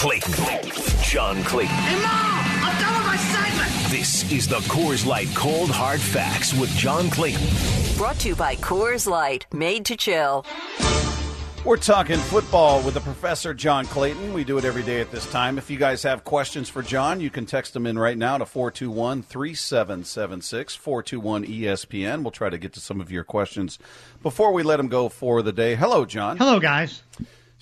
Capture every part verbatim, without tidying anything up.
Clayton. John Clayton. Hey, Mom! I'm done with my segment! This is the Coors Light Cold Hard Facts with John Clayton. Brought to you by Coors Light. Made to chill. We're talking football with the professor, John Clayton. We do it every day at this time. If you guys have questions for John, you can text them in right now to four two one, three seven seven six, four two one E S P N. We'll try to get to some of your questions before we let him go for the day. Hello, John. Hello, guys.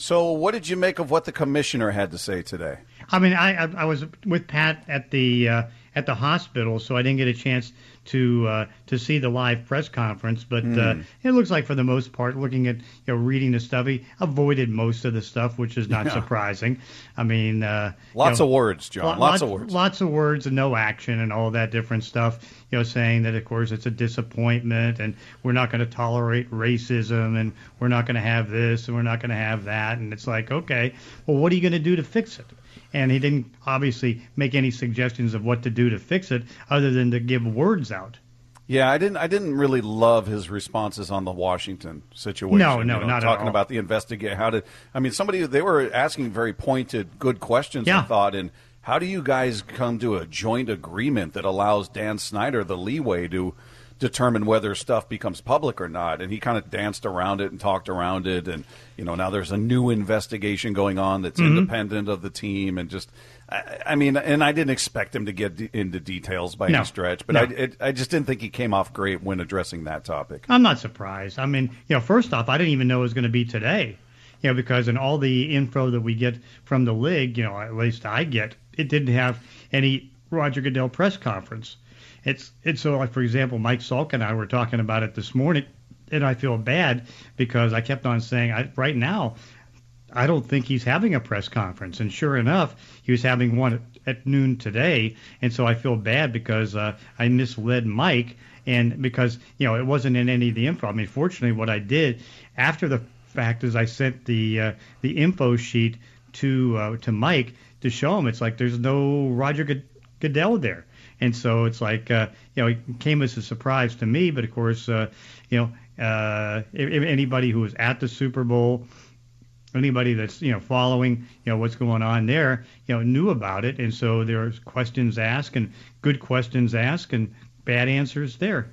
So what did you make of what the commissioner had to say today? I mean, I I, I was with Pat at the uh, at the hospital, so I didn't get a chance to uh, to see the live press conference, but mm. uh, it looks like for the most part, looking at, you know, reading the stuff, he avoided most of the stuff, which is not yeah. surprising. I mean, uh, lots you know, of words, John. Lo- lots, lots of words. Lots of words and no action and all that different stuff. You know, saying that of course it's a disappointment and we're not going to tolerate racism and we're not going to have this and we're not going to have that. And it's like, okay, well, what are you going to do to fix it? And he didn't obviously make any suggestions of what to do to fix it other than to give words out. Yeah, I didn't I didn't really love his responses on the Washington situation. No, no, you know, not at all. Talking about the investigate, how did I mean somebody they were asking very pointed good questions yeah. I thought, and how do you guys come to a joint agreement that allows Dan Snyder the leeway to determine whether stuff becomes public or not? And he kind of danced around it and talked around it, and you know, now there's a new investigation going on that's mm-hmm. independent of the team, and just I, I mean and I didn't expect him to get d- into details by no. any stretch, but no. I, it, I just didn't think he came off great when addressing that topic. I'm not surprised. I mean, you know, first off, I didn't even know it was going to be today, you know, because in all the info that we get from the league, you know, at least I get, it didn't have any Roger Goodell press conference. It's it's so like, for example, Mike Salk and I were talking about it this morning, and I feel bad because I kept on saying I, right now I don't think he's having a press conference, and sure enough, he was having one at, at noon today, and so I feel bad because uh, I misled Mike, and because you know it wasn't in any of the info. I mean, fortunately, what I did after the fact is I sent the uh, the info sheet to uh, to Mike to show him. It's like there's no Roger Goodell there. And so it's like, uh, you know, it came as a surprise to me. But, of course, uh, you know, uh, if anybody who was at the Super Bowl, anybody that's, you know, following, you know, what's going on there, you know, knew about it. And so there was questions asked and good questions asked and bad answers there.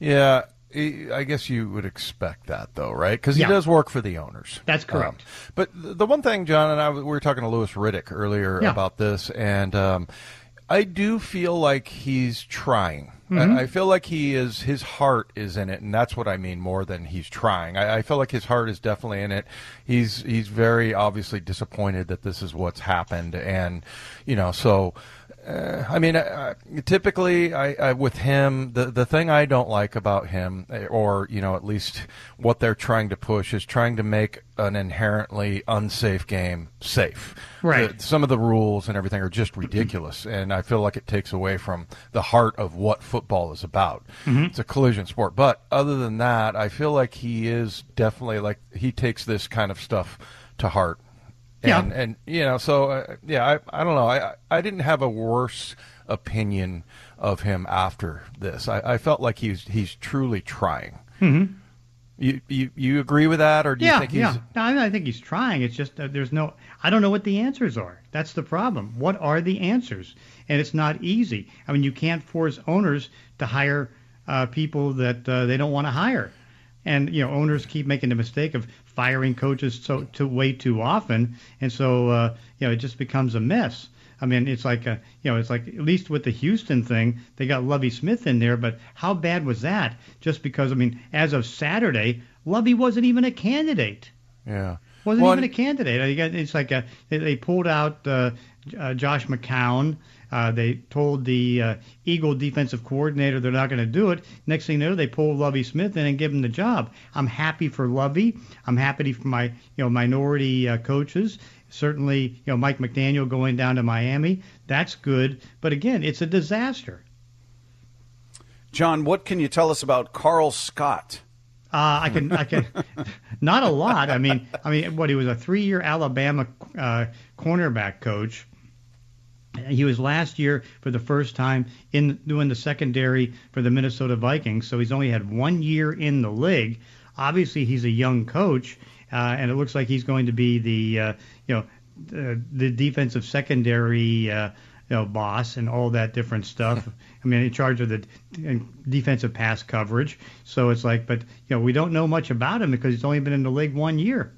Yeah, I guess you would expect that, though, right? Because he yeah. does work for the owners. That's correct. Um, but the one thing, John, and I, we were talking to Louis Riddick earlier yeah. about this, and um, – I do feel like he's trying. Mm-hmm. I, I feel like he is, his heart is in it, and that's what I mean more than he's trying. I, I feel like his heart is definitely in it. He's he's very obviously disappointed that this is what's happened, and you know, so uh, I mean, uh, typically I, I with him, the the thing I don't like about him, or you know, at least what they're trying to push is trying to make an inherently unsafe game safe. Right. The, some of the rules and everything are just ridiculous, and I feel like it takes away from the heart of what football is about. Mm-hmm. It's a collision sport. But other than that, I feel like he is definitely like he takes this kind of stuff to heart. And, yeah. And, you know, so, uh, yeah, I, I don't know. I, I didn't have a worse opinion of him after this. I, I felt like he's he's truly trying. Mm-hmm. You, you you agree with that, or do you yeah, think he's... Yeah, no, I, I think he's trying. It's just uh, there's no... I don't know what the answers are. That's the problem. What are the answers? And it's not easy. I mean, you can't force owners to hire uh, people that uh, they don't want to hire. And, you know, owners keep making the mistake of firing coaches so to way too often. And so, uh, you know, it just becomes a mess. I mean, it's like, a, you know, it's like at least with the Houston thing, they got Lovie Smith in there, but how bad was that? Just because, I mean, as of Saturday, Lovie wasn't even a candidate. Yeah. Wasn't well, even a candidate. It's like a, they pulled out uh, uh, Josh McCown. Uh, they told the uh, Eagle defensive coordinator they're not going to do it. Next thing you know, they pull Lovie Smith in and give him the job. I'm happy for Lovie. I'm happy for my, you know, minority uh, coaches. Certainly, you know, Mike McDaniel going down to Miami. That's good. But again, it's a disaster. John, what can you tell us about Karl Scott? Uh, I can, I can, not a lot. I mean, I mean, what he was a three-year Alabama uh, cornerback coach. He was last year for the first time in doing the secondary for the Minnesota Vikings, so he's only had one year in the league. Obviously, he's a young coach, uh, and it looks like he's going to be the uh, you know uh, the defensive secondary uh, you know, boss and all that different stuff. I mean, in charge of the defensive pass coverage. So it's like, but, you know, we don't know much about him because he's only been in the league one year.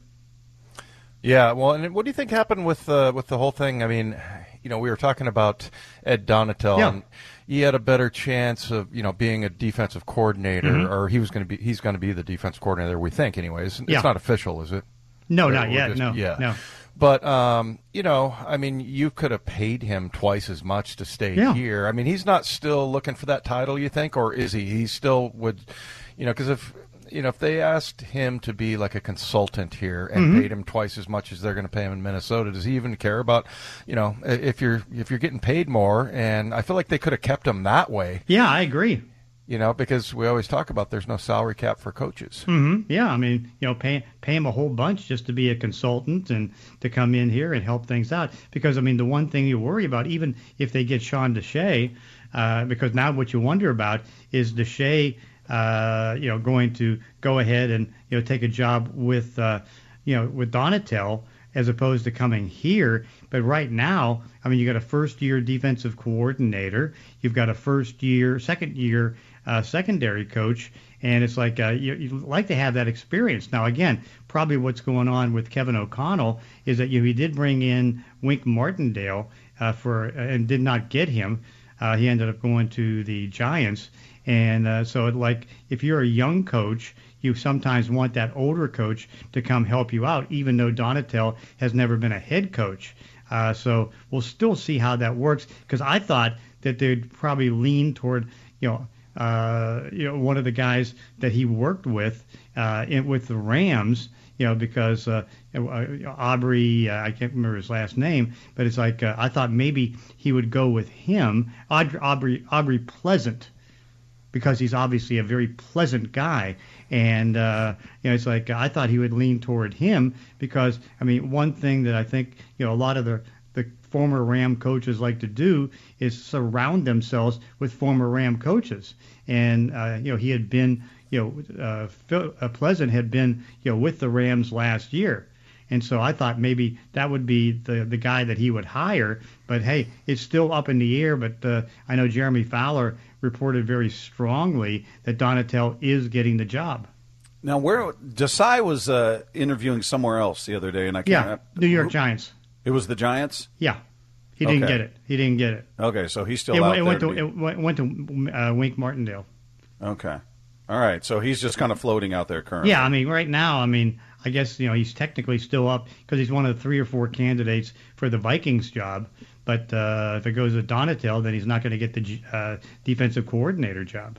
Yeah, well, and what do you think happened with uh, with the whole thing? I mean, you know, we were talking about Ed Donatell, yeah. and he had a better chance of, you know, being a defensive coordinator, mm-hmm. or he was going to be he's going to be the defensive coordinator, we think, anyways. It's yeah. not official, is it? No, or, not yet. Just, no, yeah. no. But, um, you know, I mean, you could have paid him twice as much to stay yeah. here. I mean, he's not still looking for that title, you think, or is he? He still would, you know, because if, you know, if they asked him to be like a consultant here and mm-hmm. paid him twice as much as they're going to pay him in Minnesota, does he even care about, you know, if you're if you're getting paid more? And I feel like they could have kept him that way. Yeah, I agree. You know, because we always talk about there's no salary cap for coaches. Mm-hmm. Yeah, I mean, you know, pay pay him a whole bunch just to be a consultant and to come in here and help things out. Because, I mean, the one thing you worry about, even if they get Sean Desai, uh, because now what you wonder about is Desai, uh, you know, going to go ahead and, you know, take a job with, uh, you know, with Donatell as opposed to coming here. But right now, I mean, you got a first-year defensive coordinator. You've got a first-year, second-year Uh, secondary coach, and it's like uh, you, you'd like to have that experience. Now, again, probably what's going on with Kevin O'Connell is that you know, he did bring in Wink Martindale uh, for uh, and did not get him. Uh, he ended up going to the Giants, and uh, so it, like if you're a young coach, you sometimes want that older coach to come help you out, even though Donatell has never been a head coach. Uh, so we'll still see how that works because I thought that they'd probably lean toward you know. Uh, you know, one of the guys that he worked with, uh, in, with the Rams, you know, because uh, Aubrey, uh, I can't remember his last name, but it's like uh, I thought maybe he would go with him, Audrey, Aubrey, Aubrey Pleasant, because he's obviously a very pleasant guy, and uh, you know, it's like I thought he would lean toward him because I mean, one thing that I think you know a lot of the the former Ram coaches like to do is surround themselves with former Ram coaches. And, uh, you know, he had been, you know, uh, Phil, uh, Pleasant had been, you know, with the Rams last year. And so I thought maybe that would be the, the guy that he would hire. But, hey, it's still up in the air. But uh, I know Jeremy Fowler reported very strongly that Donatell is getting the job. Now, where Desai was uh, interviewing somewhere else the other day. and I can't Yeah, remember. New York Giants. It was the Giants? Yeah. He didn't okay. get it. He didn't get it. Okay, so he's still it, out it there. Went to, be... It went to uh, Wink Martindale. Okay. All right, so he's just kind of floating out there currently. Yeah, I mean, right now, I mean, I guess, you know, he's technically still up because he's one of the three or four candidates for the Vikings job. But uh, if it goes to Donatell, then he's not going to get the uh, defensive coordinator job.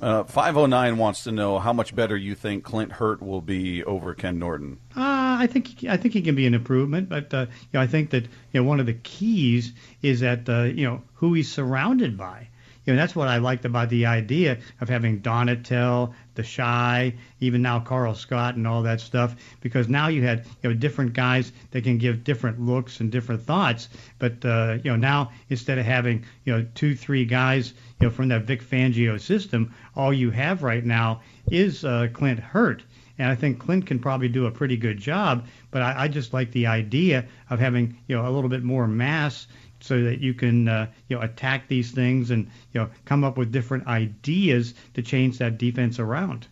Uh, five oh nine wants to know how much better you think Clint Hurtt will be over Ken Norton. Uh, I think I think he can be an improvement, but uh, you know, I think that you know one of the keys is that uh, you know who he's surrounded by. You know that's what I liked about the idea of having Donatell, Desai, even now Karl Scott and all that stuff, because now you had you know different guys that can give different looks and different thoughts. But uh, you know now instead of having you know two, three guys. You know, from that Vic Fangio system, all you have right now is uh, Clint Hurtt. And I think Clint can probably do a pretty good job, but I, I just like the idea of having, you know, a little bit more mass so that you can, uh, you know, attack these things and, you know, come up with different ideas to change that defense around.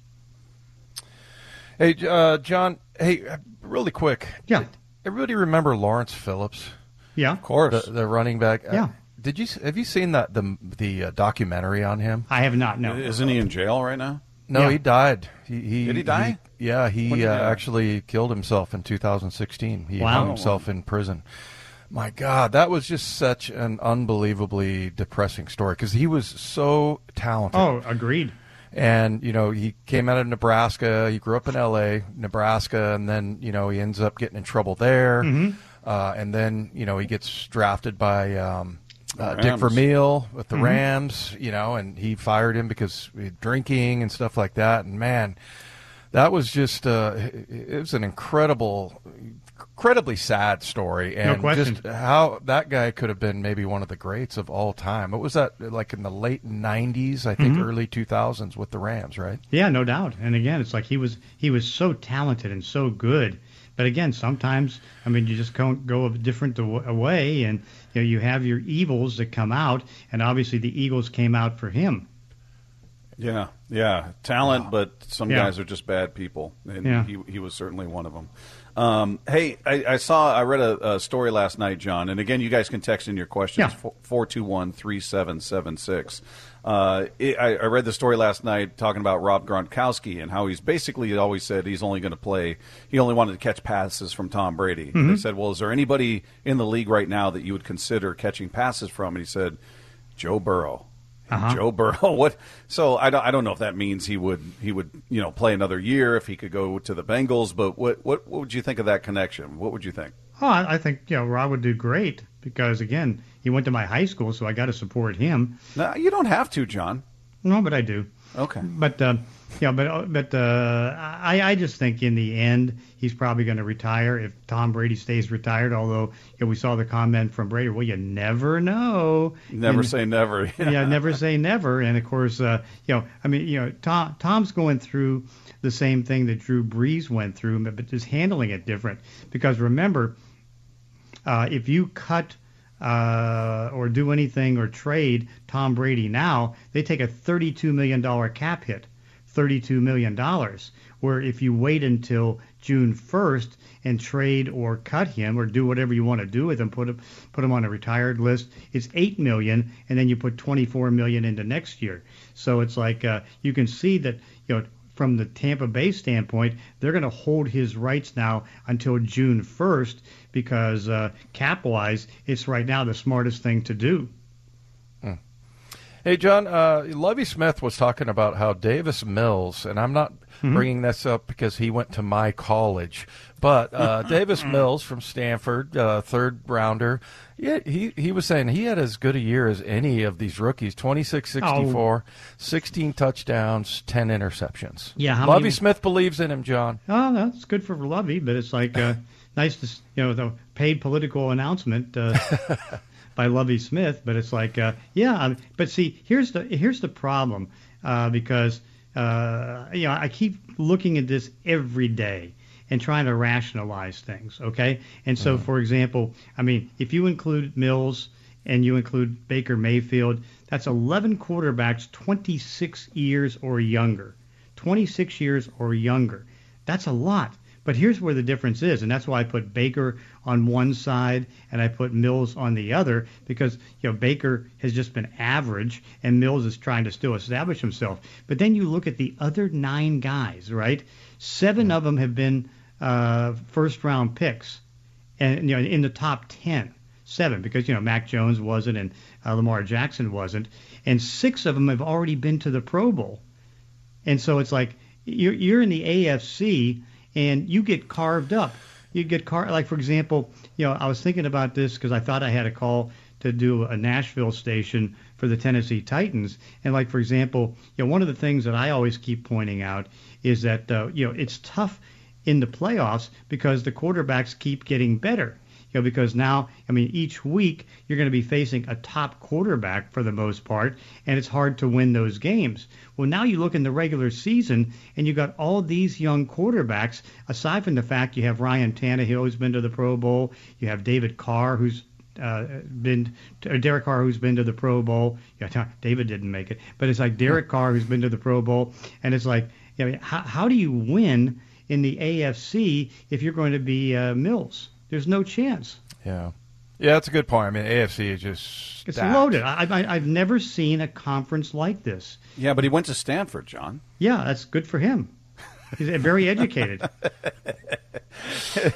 Hey, uh, John, hey, really quick. Yeah. Everybody remember Lawrence Phillips? Yeah. Of course. The, the running back. Yeah. Did you have you seen that the the uh, documentary on him? I have not. No, isn't he in jail right now? No, yeah. he died. He, he did he die? He, yeah, he uh, actually killed himself in two thousand sixteen. He wow. hung himself in prison. My God, that was just such an unbelievably depressing story because he was so talented. Oh, agreed. And, you know, he came out of Nebraska. He grew up in L A, Nebraska, and then, you know, he ends up getting in trouble there. Mm-hmm. uh, and then, you know, he gets drafted by um, – Uh, Dick Vermeil with the mm-hmm. Rams, you know, and he fired him because he was drinking and stuff like that. And, man, that was just uh, – it was an incredible, incredibly sad story. And no question. Just how that guy could have been maybe one of the greats of all time. What was that, like in the late nineties, I think, mm-hmm. early two thousands with the Rams, right? Yeah, no doubt. And, again, it's like he was he was so talented and so good But again, sometimes, I mean, you just can't go a different way, and you know, you have your evils that come out, and obviously the Eagles came out for him. Yeah, yeah, talent, wow. But some yeah. guys are just bad people, and yeah. he he was certainly one of them. Um, hey, I, I saw, I read a, a story last night, John, and again, you guys can text in your questions, yeah. four two one, three seven seven six. Uh, it, I, I read the story last night talking about Rob Gronkowski and how he's basically always said he's only going to play, he only wanted to catch passes from Tom Brady. Mm-hmm. They said, well, is there anybody in the league right now that you would consider catching passes from? And he said, Joe Burrow. Uh-huh. Joe Burrow. What? So I don't, I don't know if that means he would he would you know play another year if he could go to the Bengals. But what what, what would you think of that connection? What would you think? Oh, I think you know Rob would do great because again he went to my high school, so I got to support him. No, you don't have to, John. No, but I do. Okay. But uh, yeah, but but uh, I I just think in the end he's probably going to retire if Tom Brady stays retired. Although you know, we saw the comment from Brady, well, you never know. Never and, say never. Yeah. yeah, never say never. And of course, uh, you know, I mean, you know, Tom Tom's going through the same thing that Drew Brees went through, but just handling it different. Because remember, uh, if you cut. Uh, or do anything or trade Tom Brady now, they take a thirty-two million dollars cap hit, thirty-two million dollars, where if you wait until June first and trade or cut him or do whatever you want to do with him, put him, put him on a retired list, it's eight million dollars, and then you put twenty-four million dollars into next year. So it's like uh, you can see that, you know, from the Tampa Bay standpoint, they're going to hold his rights now until June first, because uh, cap-wise, it's right now the smartest thing to do. Mm. Hey, John, uh, Lovie Smith was talking about how Davis Mills, and I'm not mm-hmm. bringing this up because he went to my college, but uh, Davis Mills from Stanford, uh, third rounder, yeah, he, he was saying he had as good a year as any of these rookies, twenty-six sixty-four, oh. sixteen touchdowns, ten interceptions. Yeah, how Lovie many... Smith believes in him, John. Oh, that's good for Lovie, but it's like... Uh... Nice to, you know, the paid political announcement uh, by Lovie Smith, but it's like, uh, yeah. But see, here's the here's the problem uh, because uh, you know I keep looking at this every day and trying to rationalize things. Okay, and so mm-hmm. for example, I mean, if you include Mills and you include Baker Mayfield, that's eleven quarterbacks, twenty-six years or younger, twenty-six years or younger. That's a lot. But here's where the difference is, and that's why I put Baker on one side and I put Mills on the other, because you know Baker has just been average and Mills is trying to still establish himself. But then you look at the other nine guys, right? Seven of them have been uh, first-round picks, and you know in the top ten, seven, because you know Mac Jones wasn't and uh, Lamar Jackson wasn't, and six of them have already been to the Pro Bowl, and so it's like you're you're in the A F C. And you get carved up. You get car like, for example, you know, I was thinking about this because I thought I had a call to do a Nashville station for the Tennessee Titans. And like, for example, you know, one of the things that I always keep pointing out is that uh, you know it's tough in the playoffs because the quarterbacks keep getting better. You know, because now, I mean, each week you're going to be facing a top quarterback for the most part, and it's hard to win those games. Well, now you look in the regular season, and you got all these young quarterbacks, aside from the fact you have Ryan Tannehill, who's been to the Pro Bowl, you have David Carr, who's uh, been to, or Derek Carr, who's been to the Pro Bowl. Yeah, David didn't make it, but it's like Derek Carr, who's been to the Pro Bowl, and it's like, I mean, how, how do you win in the A F C if you're going to be uh, Mills? There's no chance. Yeah. Yeah, that's a good point. I mean, A F C is just... It's stacked. Loaded. I, I, I've never seen a conference like this. Yeah, but he went to Stanford, John. Yeah, that's good for him. He's very educated.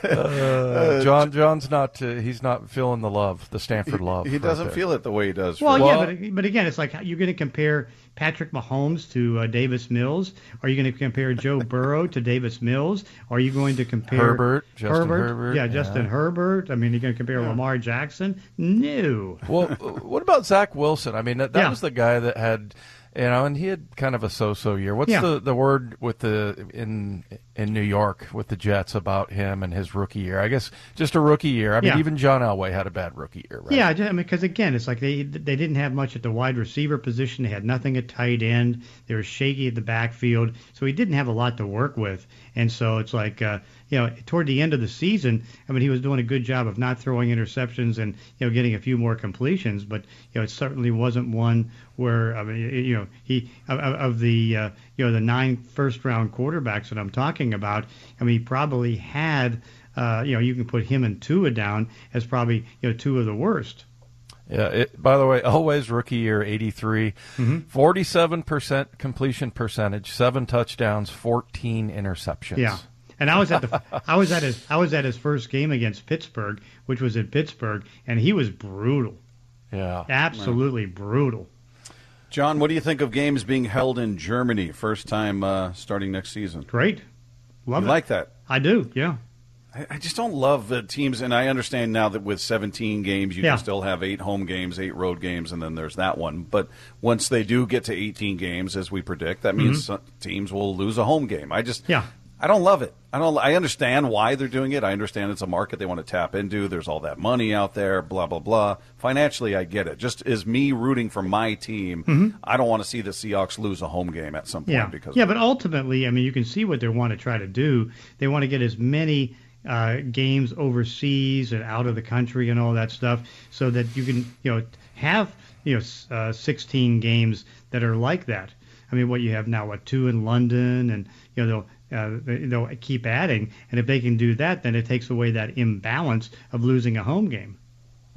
uh, John John's not, uh, he's not feeling the love, the Stanford love. He, he doesn't right feel it the way he does. Well, well yeah, but, but again, it's like you're going to compare Patrick Mahomes to uh, Davis Mills? Are you going to compare Joe Burrow to Davis Mills? Are you going to compare Herbert? Justin Herbert. Herbert yeah, yeah, Justin Herbert. I mean, you're going to compare yeah. Lamar Jackson? No. Well, what about Zach Wilson? I mean, that, that yeah. was the guy that had, you know, and he had kind of a so-so year. What's yeah. the, the word with the in in New York with the Jets about him and his rookie year. I guess just a rookie year. I mean, yeah. even John Elway had a bad rookie year, right? Yeah, I mean, because, again, it's like they they didn't have much at the wide receiver position. They had nothing at tight end. They were shaky at the backfield. So he didn't have a lot to work with. And so it's like, uh, you know, toward the end of the season, I mean, he was doing a good job of not throwing interceptions and, you know, getting a few more completions. But, you know, it certainly wasn't one where, I mean, you know, he of, of the, uh, you know, the nine first-round quarterbacks that I'm talking about, I mean, he probably had, uh, you know, you can put him and Tua down as probably, you know, two of the worst. Yeah. It, by the way, always rookie year, eighty-three, mm-hmm. forty-seven percent completion percentage, seven touchdowns, fourteen interceptions. Yeah. And I was at the, I was at his, I was at his first game against Pittsburgh, which was in Pittsburgh, and he was brutal. Yeah, absolutely right. brutal. John, what do you think of games being held in Germany? First time uh, starting next season. Great, love you it. Like that, I do. Yeah. I just don't love the teams, and I understand now that with seventeen games, you yeah. can still have eight home games, eight road games, and then there's that one. But once they do get to eighteen games, as we predict, that means mm-hmm. teams will lose a home game. I just, yeah. I don't love it. I don't. I understand why they're doing it. I understand it's a market they want to tap into. There's all that money out there, blah, blah, blah. Financially, I get it. Just as me rooting for my team, mm-hmm. I don't want to see the Seahawks lose a home game at some point. Yeah, because yeah but ultimately, I mean, you can see what they want to try to do. They want to get as many Uh, games overseas and out of the country and all that stuff, so that you can, you know, have, you know, uh, sixteen games that are like that. I mean, what you have now, what, two in London, and you know they'll uh, they'll keep adding, and if they can do that, then it takes away that imbalance of losing a home game.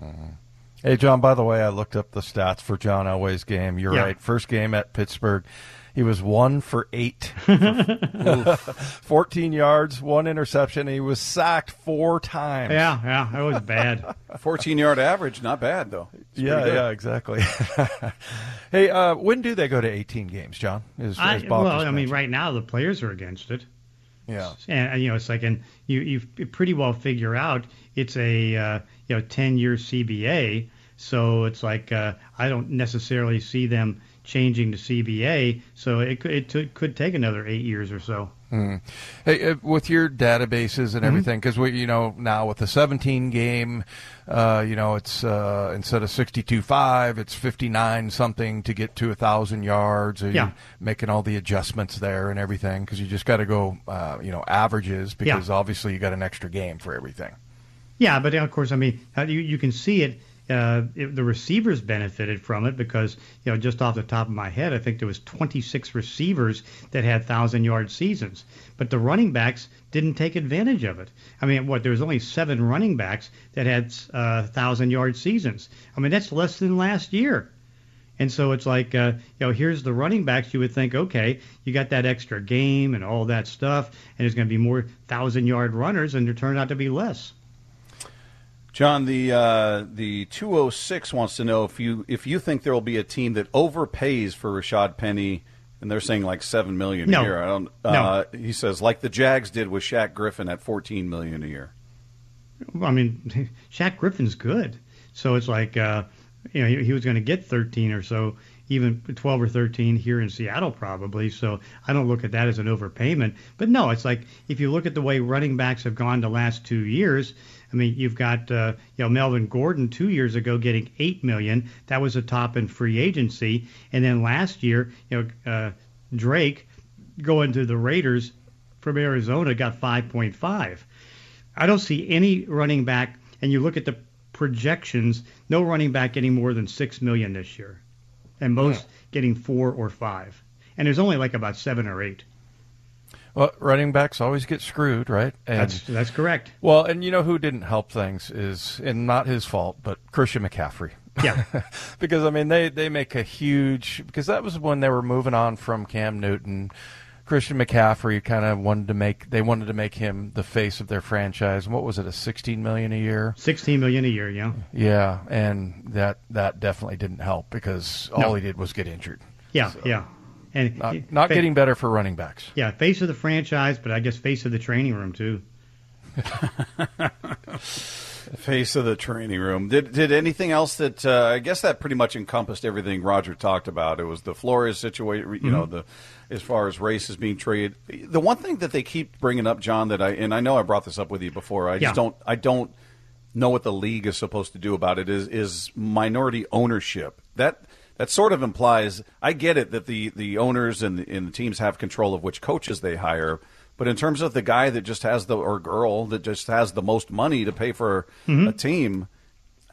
Uh-huh. Hey, John. By the way, I looked up the stats for John Elway's game. You're yeah. right. First game at Pittsburgh. He was one for eight, fourteen yards, one interception. He was sacked four times. Yeah, yeah, that was bad. fourteen-yard average, not bad, though. It's yeah, yeah, exactly. Hey, uh, when do they go to eighteen games, John? As, I, as Bob well, I mean, right now the players are against it. Yeah. And, you know, it's like, and you, you pretty well figure out it's a, uh, you know, ten-year C B A, so it's like uh, I don't necessarily see them changing to C B A, so it could it t- could take another eight years or so. Mm. Hey, with your databases and everything, because mm-hmm. we, you know, now with the seventeen game, uh, you know, it's uh, instead of sixty-two five, it's fifty-nine something to get to a thousand yards. Or yeah. You're making all the adjustments there and everything, because you just got to go, uh, you know, averages, because yeah. obviously you got an extra game for everything. Yeah, but of course, I mean, how do you you can see it. Uh, it, the receivers benefited from it because, you know, just off the top of my head, I think there was twenty-six receivers that had one thousand-yard seasons. But the running backs didn't take advantage of it. I mean, what, there was only seven running backs that had one thousand-yard uh, seasons. I mean, that's less than last year. And so it's like, uh, you know, here's the running backs. You would think, okay, you got that extra game and all that stuff, and there's going to be more one thousand-yard runners, and there turned out to be less. John, the uh, the two oh six wants to know if you if you think there will be a team that overpays for Rashad Penny, and they're saying like seven million no. a year. I don't. Uh, no. He says like the Jags did with Shaq Griffin at fourteen million a year. I mean, Shaq Griffin's good, so it's like uh, you know he, he was going to get thirteen or so, even twelve or thirteen here in Seattle probably. So I don't look at that as an overpayment. But no, it's like if you look at the way running backs have gone the last two years. I mean, you've got uh, you know Melvin Gordon two years ago getting eight million. That was a top in free agency, and then last year, you know, uh, Drake going to the Raiders from Arizona got five point five. I don't see any running back, and you look at the projections, no running back getting more than six million this year, and most yeah. getting four or five. And there's only like about seven or eight. Well, running backs always get screwed, right? And, that's that's correct. Well, and you know who didn't help things is, and not his fault, but Christian McCaffrey. Yeah. Because, I mean, they, they make a huge, because that was when they were moving on from Cam Newton. Christian McCaffrey kind of wanted to make, they wanted to make him the face of their franchise. What was it, a sixteen million dollars a year? sixteen million dollars a year, yeah. Yeah, and that, that definitely didn't help because all no. he did was get injured. Yeah, so. yeah. And not, not fa- getting better for running backs. Yeah, face of the franchise, but I guess face of the training room, too. Face of the training room. Did did anything else that uh, I guess that pretty much encompassed everything Roger talked about. It was the Flores situation, you mm-hmm. know, the as far as races being traded. The one thing that they keep bringing up, John, that I and I know I brought this up with you before. I yeah. just don't I don't know what the league is supposed to do about it. Is is minority ownership that. That sort of implies, I get it, that the, the owners and the, and the teams have control of which coaches they hire, but in terms of the guy that just has the or girl that just has the most money to pay for mm-hmm. a team,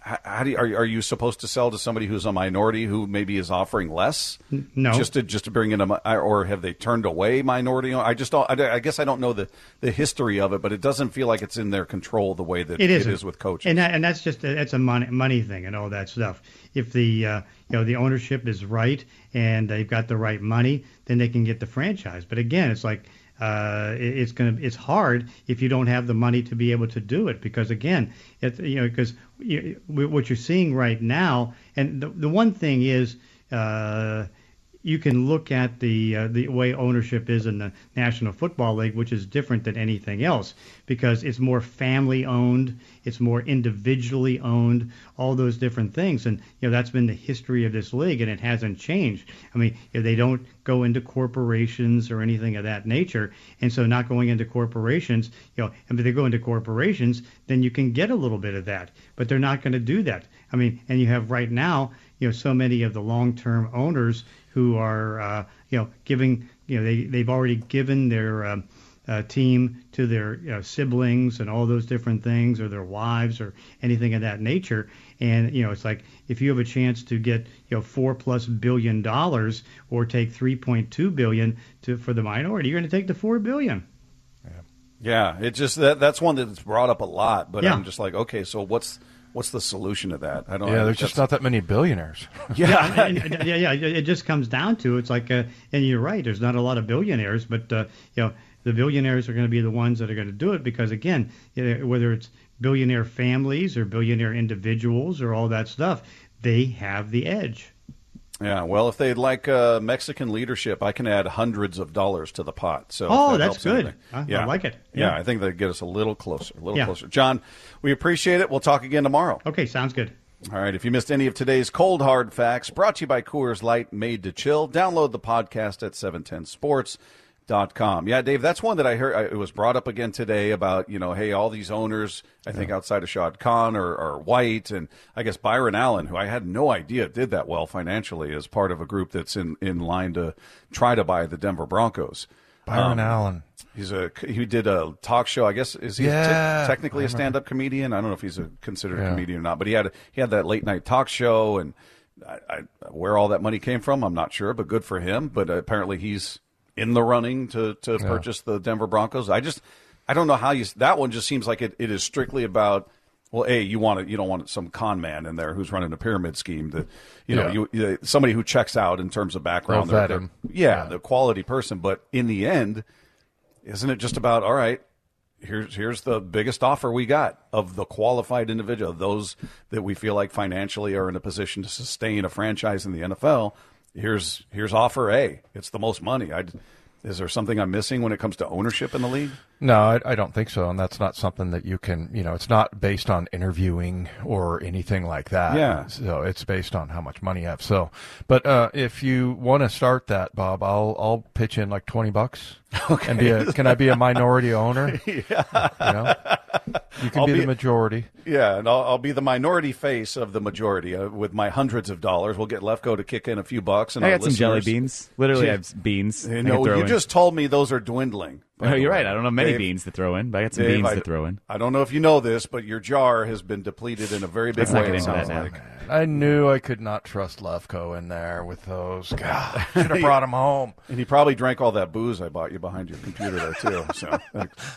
how, how do you, are are you supposed to sell to somebody who's a minority who maybe is offering less? No, just to just to bring in a or have they turned away minority? I just don't. I, I guess I don't know the, the history of it, but it doesn't feel like it's in their control the way that it, it is with coaches, and that, and that's just a, that's a money money thing and all that stuff. If the uh, you know the ownership is right and they've got the right money, then they can get the franchise. But again, it's like. Uh, it's gonna. It's hard if you don't have the money to be able to do it because again, it, you know, because you, what you're seeing right now, and the the one thing is, uh, you can look at the uh, the way ownership is in the National Football League, which is different than anything else because it's more family owned, it's more individually owned, all those different things, and you know that's been the history of this league, and it hasn't changed. I mean, if they don't. Go into corporations or anything of that nature, and so not going into corporations, you know, and if they go into corporations, then you can get a little bit of that, but they're not going to do that. I mean, and you have right now, you know, so many of the long-term owners who are, uh, you know, giving, you know, they they've already given their um, uh, team to their you know, siblings and all those different things, or their wives, or anything of that nature. And, you know, it's like if you have a chance to get, you know, four plus billion dollars or take three point two billion to for the minority, you're going to take the four billion. Yeah. Yeah. It's just that that's one that's brought up a lot. But yeah. I'm just like, OK, so what's what's the solution to that? I don't know. Yeah. There's just not that many billionaires. yeah. and, yeah. Yeah. It just comes down to it's like uh, and you're right. There's not a lot of billionaires, but, uh, you know, the billionaires are going to be the ones that are going to do it because, again, whether it's billionaire families or billionaire individuals or all that stuff, they have the edge. Yeah, well, if they'd like uh, Mexican leadership, I can add hundreds of dollars to the pot. So oh, that that's good. I, yeah. I like it. Yeah. yeah, I think that'd get us a little closer, a little yeah. closer. John, we appreciate it. We'll talk again tomorrow. Okay, sounds good. All right, if you missed any of today's Cold Hard Facts, brought to you by Coors Light, made to chill, download the podcast at seven ten sports. Dot com. Yeah, Dave, that's one that I heard. I, it was brought up again today about, you know, hey, all these owners, I yeah. think outside of Shad Khan are, are white. And I guess Byron Allen, who I had no idea did that well financially, is part of a group that's in, in line to try to buy the Denver Broncos. Byron um, Allen. He's a he did a talk show. I guess is he yeah, te- technically a stand up comedian? I don't know if he's a, considered yeah. a comedian or not, but he had a, he had that late night talk show. And I, I, where all that money came from, I'm not sure, but good for him. But apparently he's in the running to, to yeah. purchase the Denver Broncos. I just, I don't know how you, that one just seems like it, it is strictly about, well, A, you want it, you don't want some con man in there who's running a pyramid scheme that, you yeah. know, you somebody who checks out in terms of background. They're, they're, yeah, yeah. the quality person. But in the end, isn't it just about, all right, here's, here's the biggest offer we got of the qualified individual, those that we feel like financially are in a position to sustain a franchise in the N F L. Here's here's offer A. It's the most money. I'd, is there something I'm missing when it comes to ownership in the league? No, I, I don't think so, and that's not something that you can, you know, it's not based on interviewing or anything like that. Yeah. So it's based on how much money you have. So, but uh, if you want to start that, Bob, I'll I'll pitch in like twenty bucks. Okay. And be a, can I be a minority owner? yeah. You know? You can be, be the majority. Yeah, and I'll, I'll be the minority face of the majority uh, with my hundreds of dollars. We'll get Lefkoe to kick in a few bucks. And I got some jelly beans. Literally, I have beans. You know, you in. just told me those are dwindling. No, you're right. I don't know many Dave, beans to throw in, but I got some Dave, beans I, to throw in. I don't know if you know this, but your jar has been depleted in a very big Let's way. Not get into that now. Like. I knew I could not trust Lefkoe in there with those. God, I should have brought him home. And he probably drank all that booze I bought you behind your computer there, too. So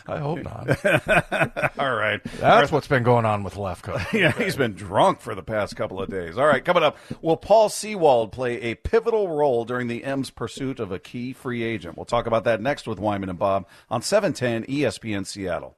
I hope not. All right. That's what's been going on with Lefkoe. Yeah, he's been drunk for the past couple of days. All right, coming up, will Paul Sewald play a pivotal role during the M's pursuit of a key free agent? We'll talk about that next with Wyman and Bob on seven ten E S P N Seattle.